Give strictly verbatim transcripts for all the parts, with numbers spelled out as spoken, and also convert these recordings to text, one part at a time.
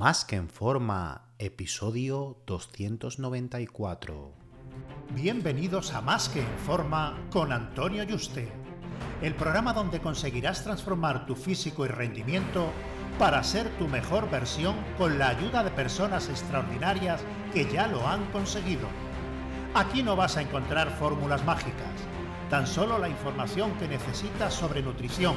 Más que en forma, episodio doscientos noventa y cuatro. Bienvenidos a Más que en forma con Antonio Yuste, el programa donde conseguirás transformar tu físico y rendimiento para ser tu mejor versión con la ayuda de personas extraordinarias que ya lo han conseguido. Aquí no vas a encontrar fórmulas mágicas, tan solo la información que necesitas sobre nutrición,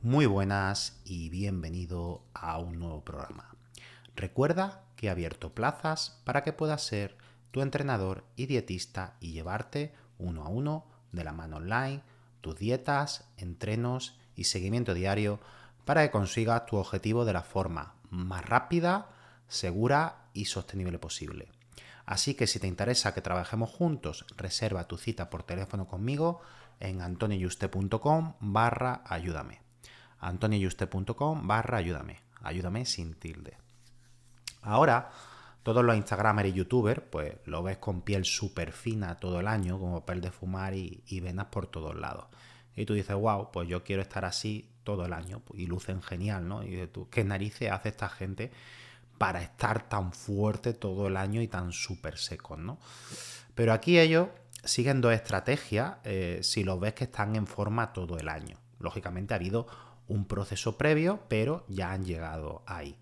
Muy buenas y bienvenido a un nuevo programa. Recuerda que he abierto plazas para que puedas ser tu entrenador y dietista y llevarte uno a uno de la mano online tus dietas, entrenos y seguimiento diario para que consigas tu objetivo de la forma más rápida, segura y sostenible posible. Así que si te interesa que trabajemos juntos, reserva tu cita por teléfono conmigo en antonio yuste punto com barra ayúdame. antonio yuste punto com barra ayúdame, ayúdame sin tilde. Ahora, todos los instagramers y youtubers, pues lo ves con piel súper fina todo el año, como papel de fumar y, y venas por todos lados. Y tú dices, wow, pues yo quiero estar así todo el año, y lucen genial, ¿no? Y de tú, ¿qué narices hace esta gente para estar tan fuerte todo el año y tan súper secos, ¿no? Pero aquí ellos siguen dos estrategias eh, si los ves que están en forma todo el año. Lógicamente ha habido un proceso previo, pero ya han llegado ahí.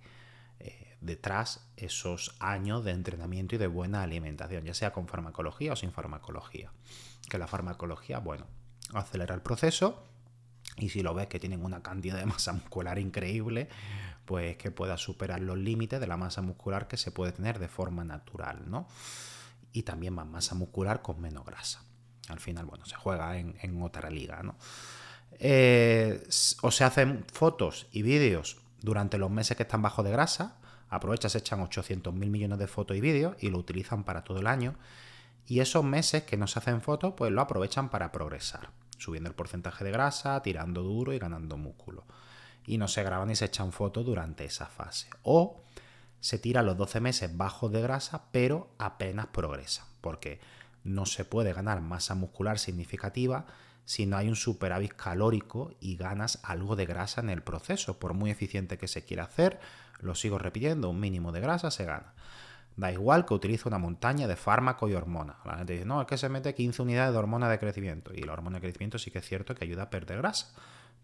Eh, detrás esos años de entrenamiento y de buena alimentación, ya sea con farmacología o sin farmacología. Que la farmacología, bueno, acelera el proceso y si lo ves que tienen una cantidad de masa muscular increíble, pues que pueda superar los límites de la masa muscular que se puede tener de forma natural, ¿no? Y también más masa muscular con menos grasa. Al final, bueno, se juega en, en otra liga, ¿no? Eh, o se hacen fotos y vídeos durante los meses que están bajo de grasa, aprovechan, se echan ochocientos mil millones de fotos y vídeos y lo utilizan para todo el año, y esos meses que no se hacen fotos pues lo aprovechan para progresar, subiendo el porcentaje de grasa, tirando duro y ganando músculo, y no se graban y se echan fotos durante esa fase. O se tiran los doce meses bajos de grasa pero apenas progresan, porque no se puede ganar masa muscular significativa si no hay un superávit calórico y ganas algo de grasa en el proceso. Por muy eficiente que se quiera hacer, lo sigo repitiendo, un mínimo de grasa se gana. Da igual que utilice una montaña de fármaco y hormonas. La gente dice, no, es que se mete quince unidades de hormona de crecimiento. Y la hormona de crecimiento sí que es cierto que ayuda a perder grasa.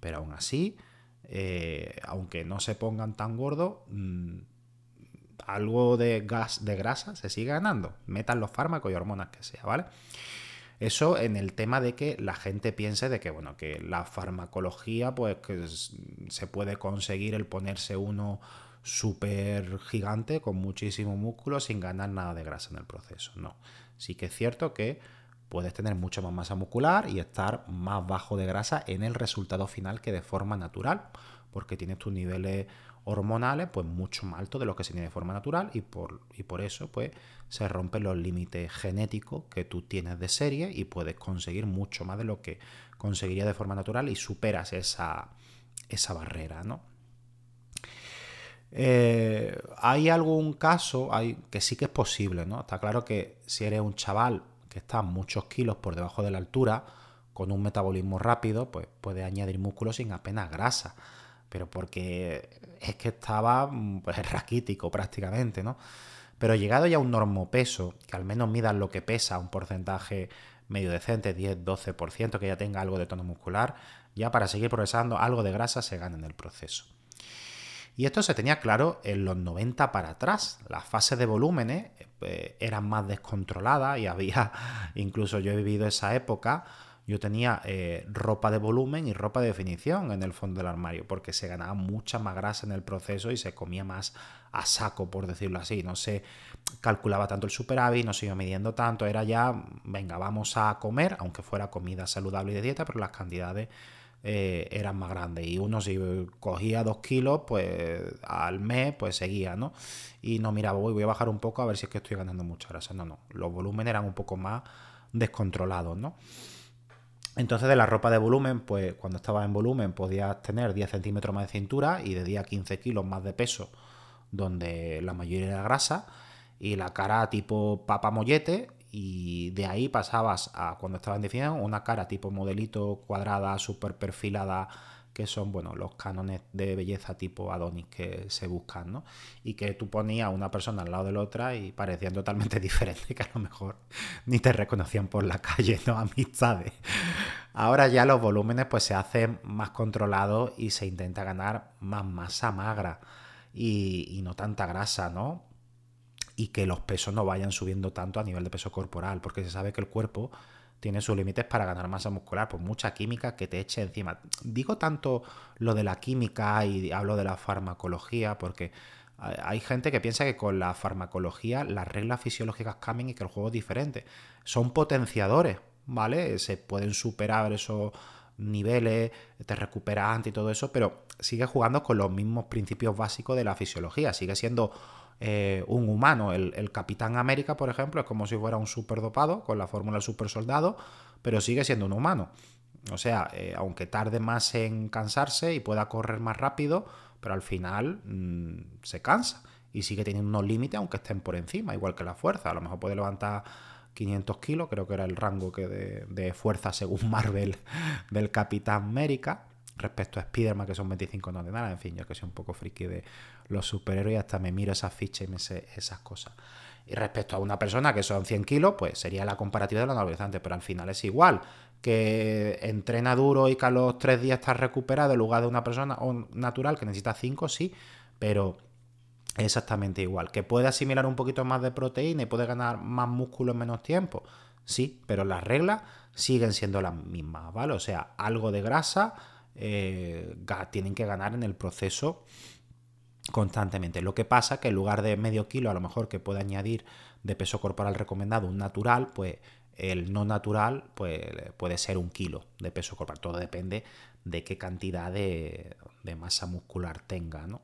Pero aún así, eh, aunque no se pongan tan gordos, mmm, algo de, gas, de grasa se sigue ganando. Metan los fármacos y hormonas que sea, ¿vale? Eso en el tema de que la gente piense de que, bueno, que la farmacología, pues que se puede conseguir el ponerse uno súper gigante con muchísimo músculo sin ganar nada de grasa en el proceso. No, sí que es cierto que puedes tener mucha más masa muscular y estar más bajo de grasa en el resultado final que de forma natural, porque tienes tus niveles hormonales pues mucho más altos de los que se tiene de forma natural y por, y por eso pues se rompen los límites genéticos que tú tienes de serie y puedes conseguir mucho más de lo que conseguirías de forma natural y superas esa, esa barrera, ¿no? Eh, hay algún caso hay, que sí que es posible, ¿no? Está claro que si eres un chaval que está muchos kilos por debajo de la altura, con un metabolismo rápido, pues puedes añadir músculo sin apenas grasa. Pero porque es que estaba pues, raquítico prácticamente, ¿no? Pero llegado ya a un normopeso, que al menos midas lo que pesa, un porcentaje medio decente, diez a doce por ciento, que ya tenga algo de tono muscular, ya para seguir progresando algo de grasa se gana en el proceso. Y esto se tenía claro en los noventa para atrás. Las fases de volúmenes eh, eran más descontroladas y había, incluso yo he vivido esa época. Yo tenía eh, ropa de volumen y ropa de definición en el fondo del armario porque se ganaba mucha más grasa en el proceso y se comía más a saco, por decirlo así. No se calculaba tanto el superávit, no se iba midiendo tanto. Era ya, venga, vamos a comer, aunque fuera comida saludable y de dieta, pero las cantidades eh, eran más grandes. Y uno, si cogía dos kilos, pues al mes, pues seguía, ¿no? Y no miraba, voy, voy a bajar un poco a ver si es que estoy ganando mucha grasa. No, no. Los volúmenes eran un poco más descontrolados, ¿no? Entonces, de la ropa de volumen, pues cuando estabas en volumen podías tener diez centímetros más de cintura y de diez a quince kilos más de peso, donde la mayoría era grasa, y la cara tipo papa mollete, y de ahí pasabas a, cuando estabas en definición, una cara tipo modelito cuadrada, súper perfilada, que son, bueno, los cánones de belleza tipo Adonis que se buscan, ¿no? Y que tú ponías una persona al lado de la otra y parecían totalmente diferentes, que a lo mejor ni te reconocían por la calle, ¿no? Amistades. Ahora ya los volúmenes pues se hacen más controlados y se intenta ganar más masa magra y, y no tanta grasa, ¿no? Y que los pesos no vayan subiendo tanto a nivel de peso corporal, porque se sabe que el cuerpo tiene sus límites para ganar masa muscular, por mucha química que te eche encima. Digo tanto lo de la química y hablo de la farmacología, porque hay gente que piensa que con la farmacología las reglas fisiológicas cambian y que el juego es diferente. Son potenciadores, ¿vale? Se pueden superar esos niveles, te recuperas antes y todo eso, pero sigues jugando con los mismos principios básicos de la fisiología, sigue siendo... Eh, un humano. El, el Capitán América, por ejemplo, es como si fuera un superdopado con la fórmula super soldado, pero sigue siendo un humano. O sea, eh, aunque tarde más en cansarse y pueda correr más rápido, pero al final mmm, se cansa y sigue teniendo unos límites aunque estén por encima, igual que la fuerza. A lo mejor puede levantar quinientos kilos, creo que era el rango que de, de fuerza según Marvel del Capitán América. Respecto a Spider-Man, que son veinticinco, no de nada. En fin, yo que soy un poco friki de los superhéroes, hasta me miro esas fichas y me sé esas cosas. Y respecto a una persona que son cien kilos, pues sería la comparativa de los normalizantes, pero al final es igual. Que entrena duro y que a los tres días está recuperado, en lugar de una persona natural que necesita cinco, sí, pero exactamente igual. Que puede asimilar un poquito más de proteína y puede ganar más músculo en menos tiempo, sí, pero las reglas siguen siendo las mismas, ¿vale? O sea, algo de grasa... Eh, tienen que ganar en el proceso constantemente. Lo que pasa que en lugar de medio kilo, a lo mejor que pueda añadir de peso corporal recomendado un natural, pues el no natural pues, puede ser un kilo de peso corporal. Todo depende de qué cantidad de, de masa muscular tenga, ¿no?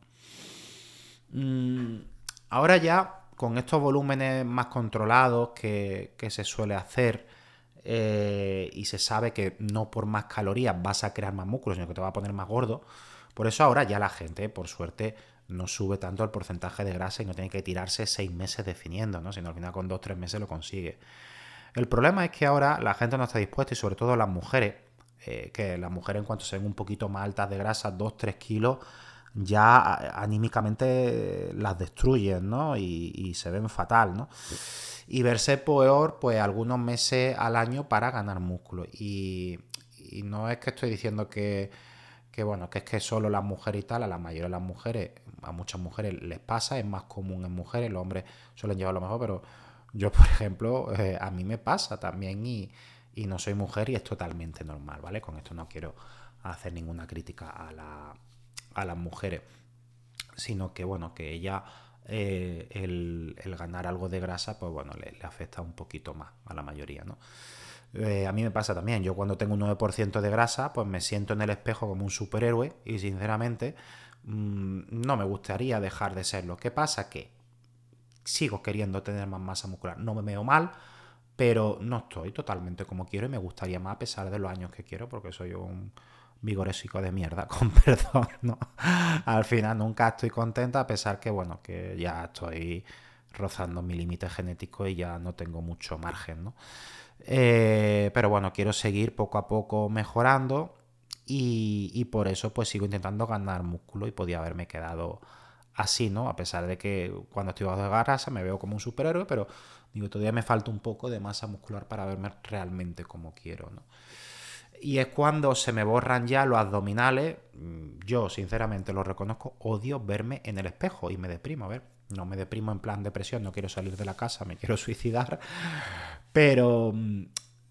Mm, ahora ya, con estos volúmenes más controlados que, que se suele hacer, Eh, y se sabe que no por más calorías vas a crear más músculo, sino que te va a poner más gordo. Por eso ahora ya la gente, por suerte, no sube tanto el porcentaje de grasa y no tiene que tirarse seis meses definiendo, ¿no? Sino al final con dos o tres meses lo consigue. El problema es que ahora la gente no está dispuesta, y sobre todo las mujeres, eh, que las mujeres en cuanto se ven un poquito más altas de grasa, dos o tres kilos, ya anímicamente las destruyen, ¿no? Y, y se ven fatal, ¿no? Y verse peor, pues, algunos meses al año para ganar músculo. Y, y no es que estoy diciendo que, que, bueno, que es que solo las mujeres y tal, a la mayoría de las mujeres, a muchas mujeres les pasa, es más común en mujeres, los hombres suelen llevarlo mejor, pero yo, por ejemplo, eh, a mí me pasa también y, y no soy mujer y es totalmente normal, ¿vale? Con esto no quiero hacer ninguna crítica a la... a las mujeres, sino que bueno, que ella eh, el, el ganar algo de grasa, pues bueno, le, le afecta un poquito más a la mayoría, ¿no? Eh, a mí me pasa también, yo cuando tengo un nueve por ciento de grasa, pues me siento en el espejo como un superhéroe y sinceramente mmm, no me gustaría dejar de serlo. ¿Qué pasa? Que sigo queriendo tener más masa muscular, no me veo mal, pero no estoy totalmente como quiero y me gustaría más a pesar de los años que quiero, porque soy un... vigorésico de mierda, con perdón, ¿no? Al final nunca estoy contenta, a pesar que, bueno, que ya estoy rozando mi límite genético y ya no tengo mucho margen, ¿no? Eh, pero bueno, quiero seguir poco a poco mejorando y, y por eso pues sigo intentando ganar músculo y podía haberme quedado así, ¿no? A pesar de que cuando estoy bajo de grasa me veo como un superhéroe, pero digo, todavía me falta un poco de masa muscular para verme realmente como quiero, ¿no? Y es cuando se me borran ya los abdominales. Yo, sinceramente, lo reconozco, odio verme en el espejo y me deprimo. A ver, no me deprimo en plan depresión, no quiero salir de la casa, me quiero suicidar, pero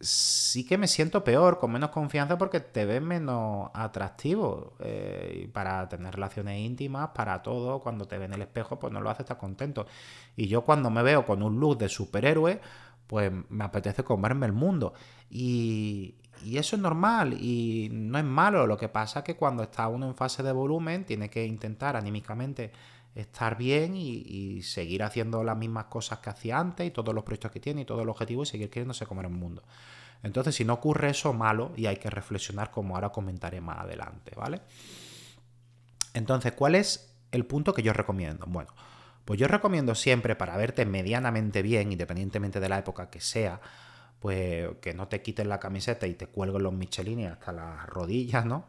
sí que me siento peor, con menos confianza, porque te ves menos atractivo eh, para tener relaciones íntimas, para todo. Cuando te ves en el espejo, pues no lo haces, estás contento. Y yo cuando me veo con un look de superhéroe, pues me apetece comerme el mundo. Y... Y eso es normal y no es malo. Lo que pasa es que cuando está uno en fase de volumen tiene que intentar anímicamente estar bien y, y seguir haciendo las mismas cosas que hacía antes y todos los proyectos que tiene y todos los objetivos y seguir queriéndose comer el mundo. Entonces, si no ocurre eso, malo, y hay que reflexionar, como ahora comentaré más adelante, ¿vale? Entonces, ¿cuál es el punto que yo recomiendo? Bueno, pues yo recomiendo siempre, para verte medianamente bien, independientemente de la época que sea, pues que no te quiten la camiseta y te cuelguen los michelines hasta las rodillas, ¿no?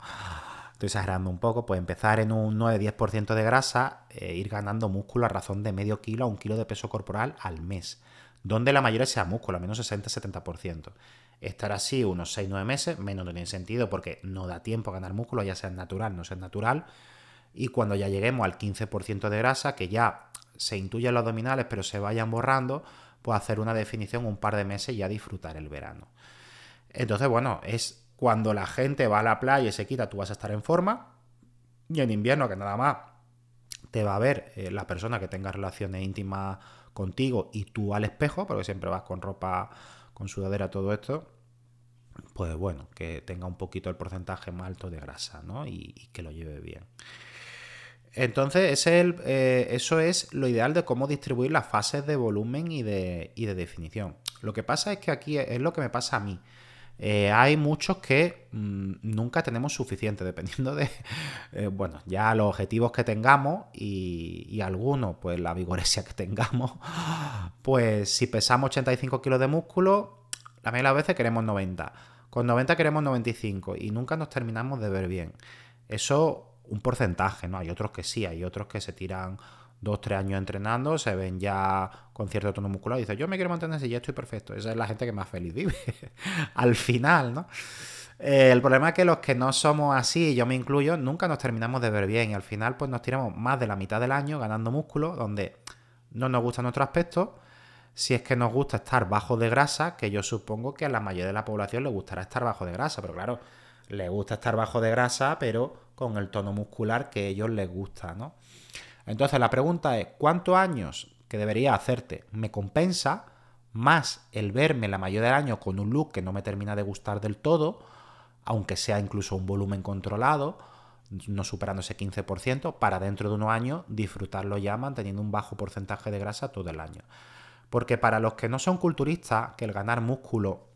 Estoy exagerando un poco, pues empezar en un nueve a diez por ciento de grasa, eh, ir ganando músculo a razón de medio kilo a un kilo de peso corporal al mes, donde la mayoría sea músculo, al menos sesenta a setenta por ciento. Estar así unos seis a nueve meses, menos no tiene sentido porque no da tiempo a ganar músculo, ya sea natural, no sea natural, y cuando ya lleguemos al quince por ciento de grasa, que ya se intuyen los abdominales pero se vayan borrando, pues hacer una definición un par de meses y ya disfrutar el verano. Entonces, bueno, es cuando la gente va a la playa y se quita, tú vas a estar en forma, y en invierno, que nada más te va a ver eh, la persona que tenga relaciones íntimas contigo y tú al espejo, porque siempre vas con ropa, con sudadera, todo esto, pues bueno, que tenga un poquito el porcentaje más alto de grasa, ¿no? Y, y que lo lleve bien. Entonces, ese es el, eh, eso es lo ideal de cómo distribuir las fases de volumen y de, y de definición. Lo que pasa es que aquí es lo que me pasa a mí. Eh, hay muchos que mmm, nunca tenemos suficiente, dependiendo de, eh, bueno, ya los objetivos que tengamos y, y algunos, pues la vigoresia que tengamos. Pues si pesamos ochenta y cinco kilos de músculo, la mayoría de las veces queremos noventa. Con noventa queremos noventa y cinco y nunca nos terminamos de ver bien. Eso... un porcentaje, ¿no? Hay otros que sí, hay otros que se tiran dos, tres años entrenando, se ven ya con cierto tono muscular y dicen, yo me quiero mantener así, ya estoy perfecto. Esa es la gente que más feliz vive al final, ¿no? Eh, el problema es que los que no somos así, yo me incluyo, nunca nos terminamos de ver bien y al final pues nos tiramos más de la mitad del año ganando músculo, donde no nos gusta nuestro aspecto. Si es que nos gusta estar bajo de grasa, que yo supongo que a la mayoría de la población le gustará estar bajo de grasa, pero claro, le gusta estar bajo de grasa, pero con el tono muscular que a ellos les gusta, ¿no? Entonces la pregunta es, ¿cuántos años que debería hacerte me compensa más el verme la mayoría del año con un look que no me termina de gustar del todo, aunque sea incluso un volumen controlado, no superando ese quince por ciento, para dentro de unos años disfrutarlo ya manteniendo un bajo porcentaje de grasa todo el año? Porque para los que no son culturistas, que el ganar músculo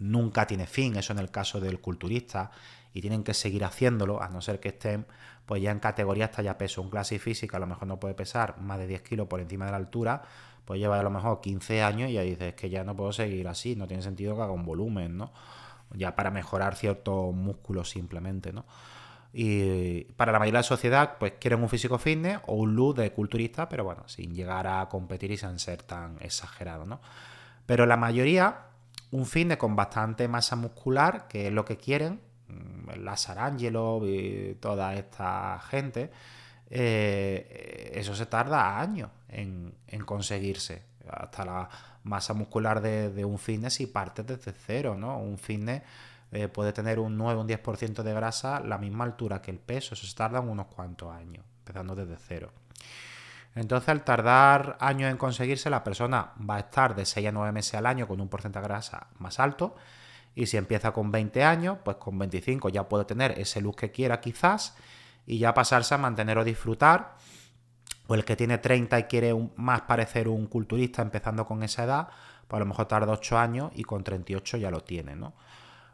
nunca tiene fin, eso en el caso del culturista, y tienen que seguir haciéndolo, a no ser que estén pues ya en categorías talla peso. Un classic physique a lo mejor no puede pesar más de diez kilos por encima de la altura, pues lleva a lo mejor quince años y ya dices, es que ya no puedo seguir así, no tiene sentido que haga un volumen, ¿no? Ya para mejorar ciertos músculos simplemente, ¿no? Y para la mayoría de la sociedad, pues quieren un físico fitness o un look de culturista, pero bueno, sin llegar a competir y sin ser tan exagerado, ¿no? Pero la mayoría, un fitness con bastante masa muscular, que es lo que quieren, Lazar Angelo y toda esta gente, eh, eso se tarda años en, en conseguirse, hasta la masa muscular de, de un fitness y parte desde cero, ¿no? Un fitness eh, puede tener un nueve o un diez por ciento de grasa, la misma altura que el peso, eso se tarda unos cuantos años, empezando desde cero. Entonces, al tardar años en conseguirse, la persona va a estar de seis a nueve meses al año con un porcentaje de grasa más alto. Y si empieza con veinte años, pues con veinticinco ya puede tener ese look que quiera quizás y ya pasarse a mantener o disfrutar. O el que tiene treinta y quiere un, más parecer un culturista empezando con esa edad, pues a lo mejor tarda ocho años y con treinta y ocho ya lo tiene, ¿no?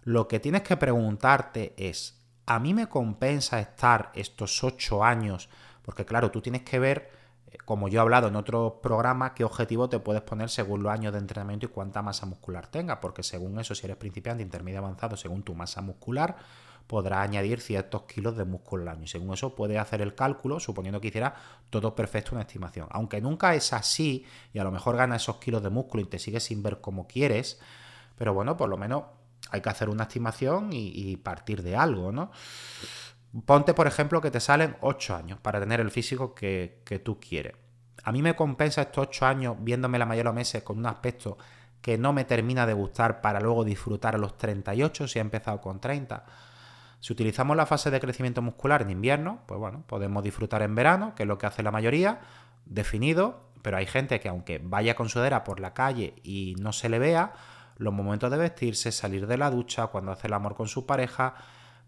Lo que tienes que preguntarte es, ¿a mí me compensa estar estos ocho años? Porque claro, tú tienes que ver, como yo he hablado en otros programas, qué objetivo te puedes poner según los años de entrenamiento y cuánta masa muscular tengas, porque según eso, si eres principiante, intermedio, avanzado, según tu masa muscular, podrás añadir ciertos kilos de músculo al año. Y según eso, puedes hacer el cálculo, suponiendo que hicieras todo perfecto una estimación. Aunque nunca es así, y a lo mejor ganas esos kilos de músculo y te sigues sin ver como quieres, pero bueno, por lo menos hay que hacer una estimación y, y partir de algo, ¿no? Ponte, por ejemplo, que te salen ocho años para tener el físico que, que tú quieres. ¿A mí me compensa estos ocho años viéndome la mayoría de los meses con un aspecto que no me termina de gustar para luego disfrutar a los treinta y ocho si he empezado con treinta? Si utilizamos la fase de crecimiento muscular en invierno, pues bueno, podemos disfrutar en verano, que es lo que hace la mayoría, definido, pero hay gente que aunque vaya con sudadera por la calle y no se le vea, los momentos de vestirse, salir de la ducha, cuando hace el amor con su pareja,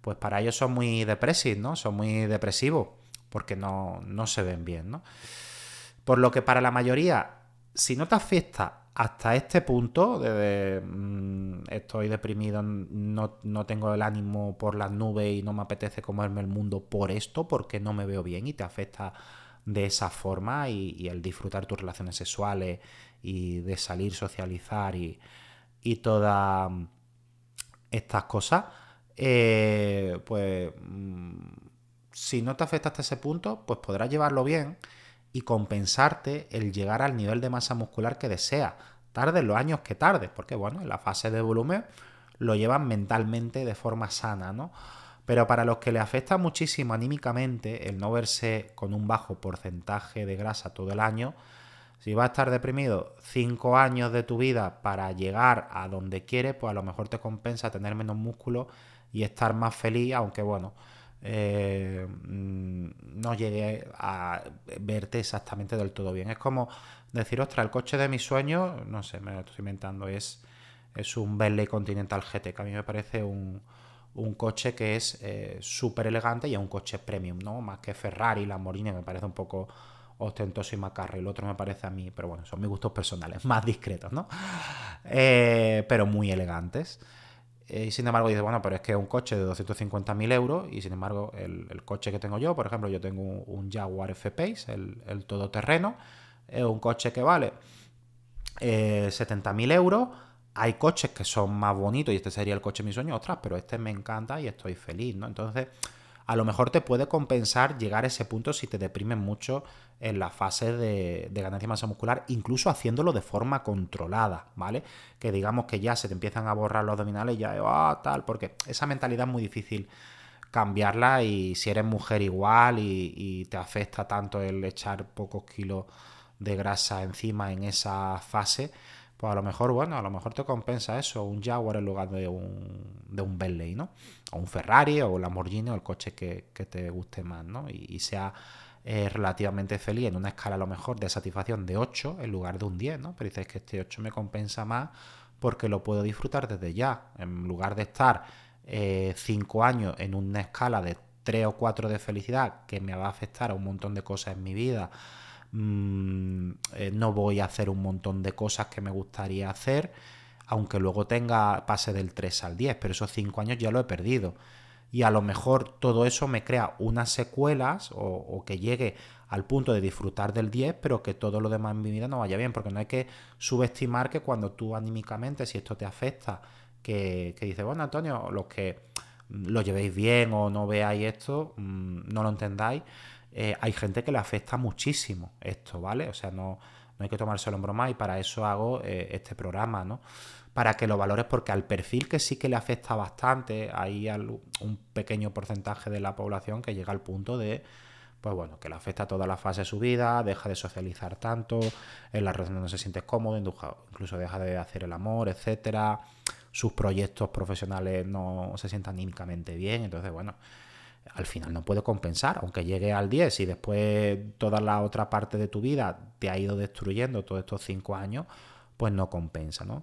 pues para ellos son muy depresivos, ¿no? Son muy depresivos porque no, no se ven bien, ¿no? Por lo que para la mayoría, si no te afecta hasta este punto, de, de mmm, estoy deprimido, no, no tengo el ánimo por las nubes y no me apetece comerme el mundo por esto, porque no me veo bien y te afecta de esa forma, y, y el disfrutar tus relaciones sexuales y de salir, socializar y, y todas estas cosas, eh, pues mmm, si no te afecta hasta ese punto, pues podrás llevarlo bien y compensarte el llegar al nivel de masa muscular que deseas, tardes los años que tardes, porque bueno, en la fase de volumen lo llevan mentalmente de forma sana, ¿no? Pero para los que les afecta muchísimo anímicamente el no verse con un bajo porcentaje de grasa todo el año, si vas a estar deprimido cinco años de tu vida para llegar a donde quieres, pues a lo mejor te compensa tener menos músculo y estar más feliz, aunque bueno, Eh, no llegué a verte exactamente del todo bien. Es como decir, ostras, el coche de mis sueños, no sé, me lo estoy inventando, es, es un Bentley Continental G T, que a mí me parece un, un coche que es eh, súper elegante y es un coche premium, ¿no? Más que Ferrari, Lamborghini, me parece un poco ostentoso y macarra, y el otro me parece a mí, pero bueno, son mis gustos personales, más discretos, ¿no? Eh, pero muy elegantes. Y sin embargo dices, bueno, pero es que es un coche de doscientos cincuenta mil euros, y sin embargo el, el coche que tengo yo, por ejemplo, yo tengo un, un Jaguar F-Pace, el, el todoterreno, es un coche que vale eh, setenta mil euros, hay coches que son más bonitos y este sería el coche de mis sueños, ostras, pero este me encanta y estoy feliz, ¿no? Entonces, a lo mejor te puede compensar llegar a ese punto si te deprimes mucho en la fase de, de ganancia de masa muscular, incluso haciéndolo de forma controlada, ¿vale? Que digamos que ya se te empiezan a borrar los abdominales, ya, ah, tal, porque esa mentalidad es muy difícil cambiarla, y si eres mujer igual y, y te afecta tanto el echar pocos kilos de grasa encima en esa fase, pues a lo mejor, bueno, a lo mejor te compensa eso, un Jaguar en lugar de un, de un Bentley, ¿no? O un Ferrari o un Lamborghini o el coche que, que te guste más, ¿no? Y, y sea eh, relativamente feliz en una escala a lo mejor de satisfacción de ocho en lugar de un diez, ¿no? Pero dices que este ocho me compensa más porque lo puedo disfrutar desde ya, en lugar de estar cinco años en una escala de tres o cuatro de felicidad que me va a afectar a un montón de cosas en mi vida. Mm, eh, no voy a hacer un montón de cosas que me gustaría hacer, aunque luego tenga pase del tres al diez, pero esos cinco años ya lo he perdido, y a lo mejor todo eso me crea unas secuelas, o, o que llegue al punto de disfrutar del diez, pero que todo lo demás en mi vida no vaya bien, porque no hay que subestimar que cuando tú anímicamente, si esto te afecta, que, que dices, bueno, Antonio, los que lo llevéis bien o no veáis esto, mmm, no lo entendáis, Eh, hay gente que le afecta muchísimo esto, ¿vale? O sea, no, no hay que tomárselo en broma, y para eso hago eh, este programa, ¿no? Para que lo valores, porque al perfil que sí que le afecta bastante, hay un pequeño porcentaje de la población que llega al punto de, pues bueno, que le afecta toda la fase de su vida, deja de socializar tanto, en la relación no se siente cómodo, incluso deja de hacer el amor, etcétera. Sus proyectos profesionales no se sientan anímicamente bien, entonces, bueno, al final no puede compensar, aunque llegue al diez y después toda la otra parte de tu vida te ha ido destruyendo todos estos cinco años, pues no compensa, ¿no?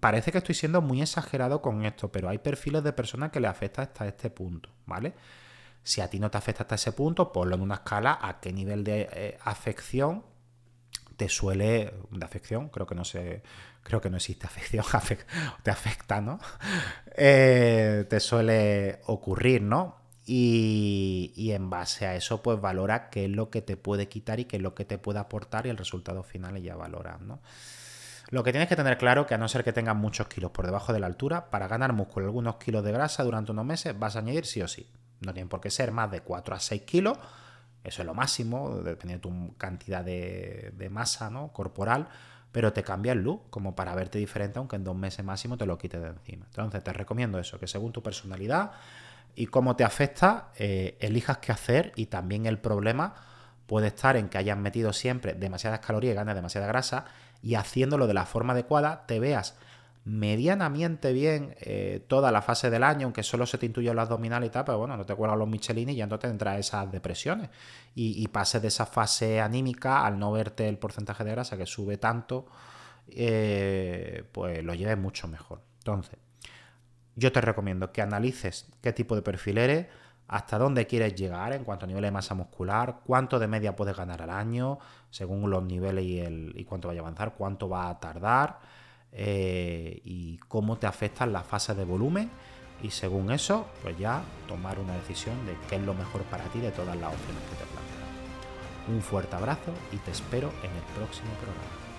Parece que estoy siendo muy exagerado con esto, pero hay perfiles de personas que le afecta hasta este punto, ¿vale? Si a ti no te afecta hasta ese punto, ponlo en una escala a qué nivel de eh, afección te suele... de afección, creo que no sé, creo que no existe afección, afect, te afecta, ¿no? Eh, te suele ocurrir, ¿no? Y, y en base a eso, pues valora qué es lo que te puede quitar y qué es lo que te puede aportar, y el resultado final ya valoras, ¿no? Lo que tienes que tener claro, que a no ser que tengas muchos kilos por debajo de la altura, para ganar músculo, algunos kilos de grasa durante unos meses vas a añadir sí o sí. No tienen por qué ser más de cuatro a seis kilos, eso es lo máximo, dependiendo de tu cantidad de, de masa, ¿no?, corporal, pero te cambia el look como para verte diferente, aunque en dos meses máximo te lo quites de encima. Entonces te recomiendo eso, que según tu personalidad y cómo te afecta, eh, elijas qué hacer, y también el problema puede estar en que hayas metido siempre demasiadas calorías y ganas demasiada grasa, y haciéndolo de la forma adecuada te veas medianamente bien eh, toda la fase del año, aunque solo se te intuye el abdominal y tal, pero bueno, no te cuelgan los michelines y ya no te entran esas depresiones, y, y pases de esa fase anímica al no verte el porcentaje de grasa que sube tanto, eh, pues lo lleves mucho mejor. Entonces, yo te recomiendo que analices qué tipo de perfil eres, hasta dónde quieres llegar en cuanto a nivel de masa muscular, cuánto de media puedes ganar al año, según los niveles y, el, y cuánto vaya a avanzar, cuánto va a tardar, eh, y cómo te afectan las fases de volumen, y según eso, pues ya tomar una decisión de qué es lo mejor para ti de todas las opciones que te plantean. Un fuerte abrazo y te espero en el próximo programa.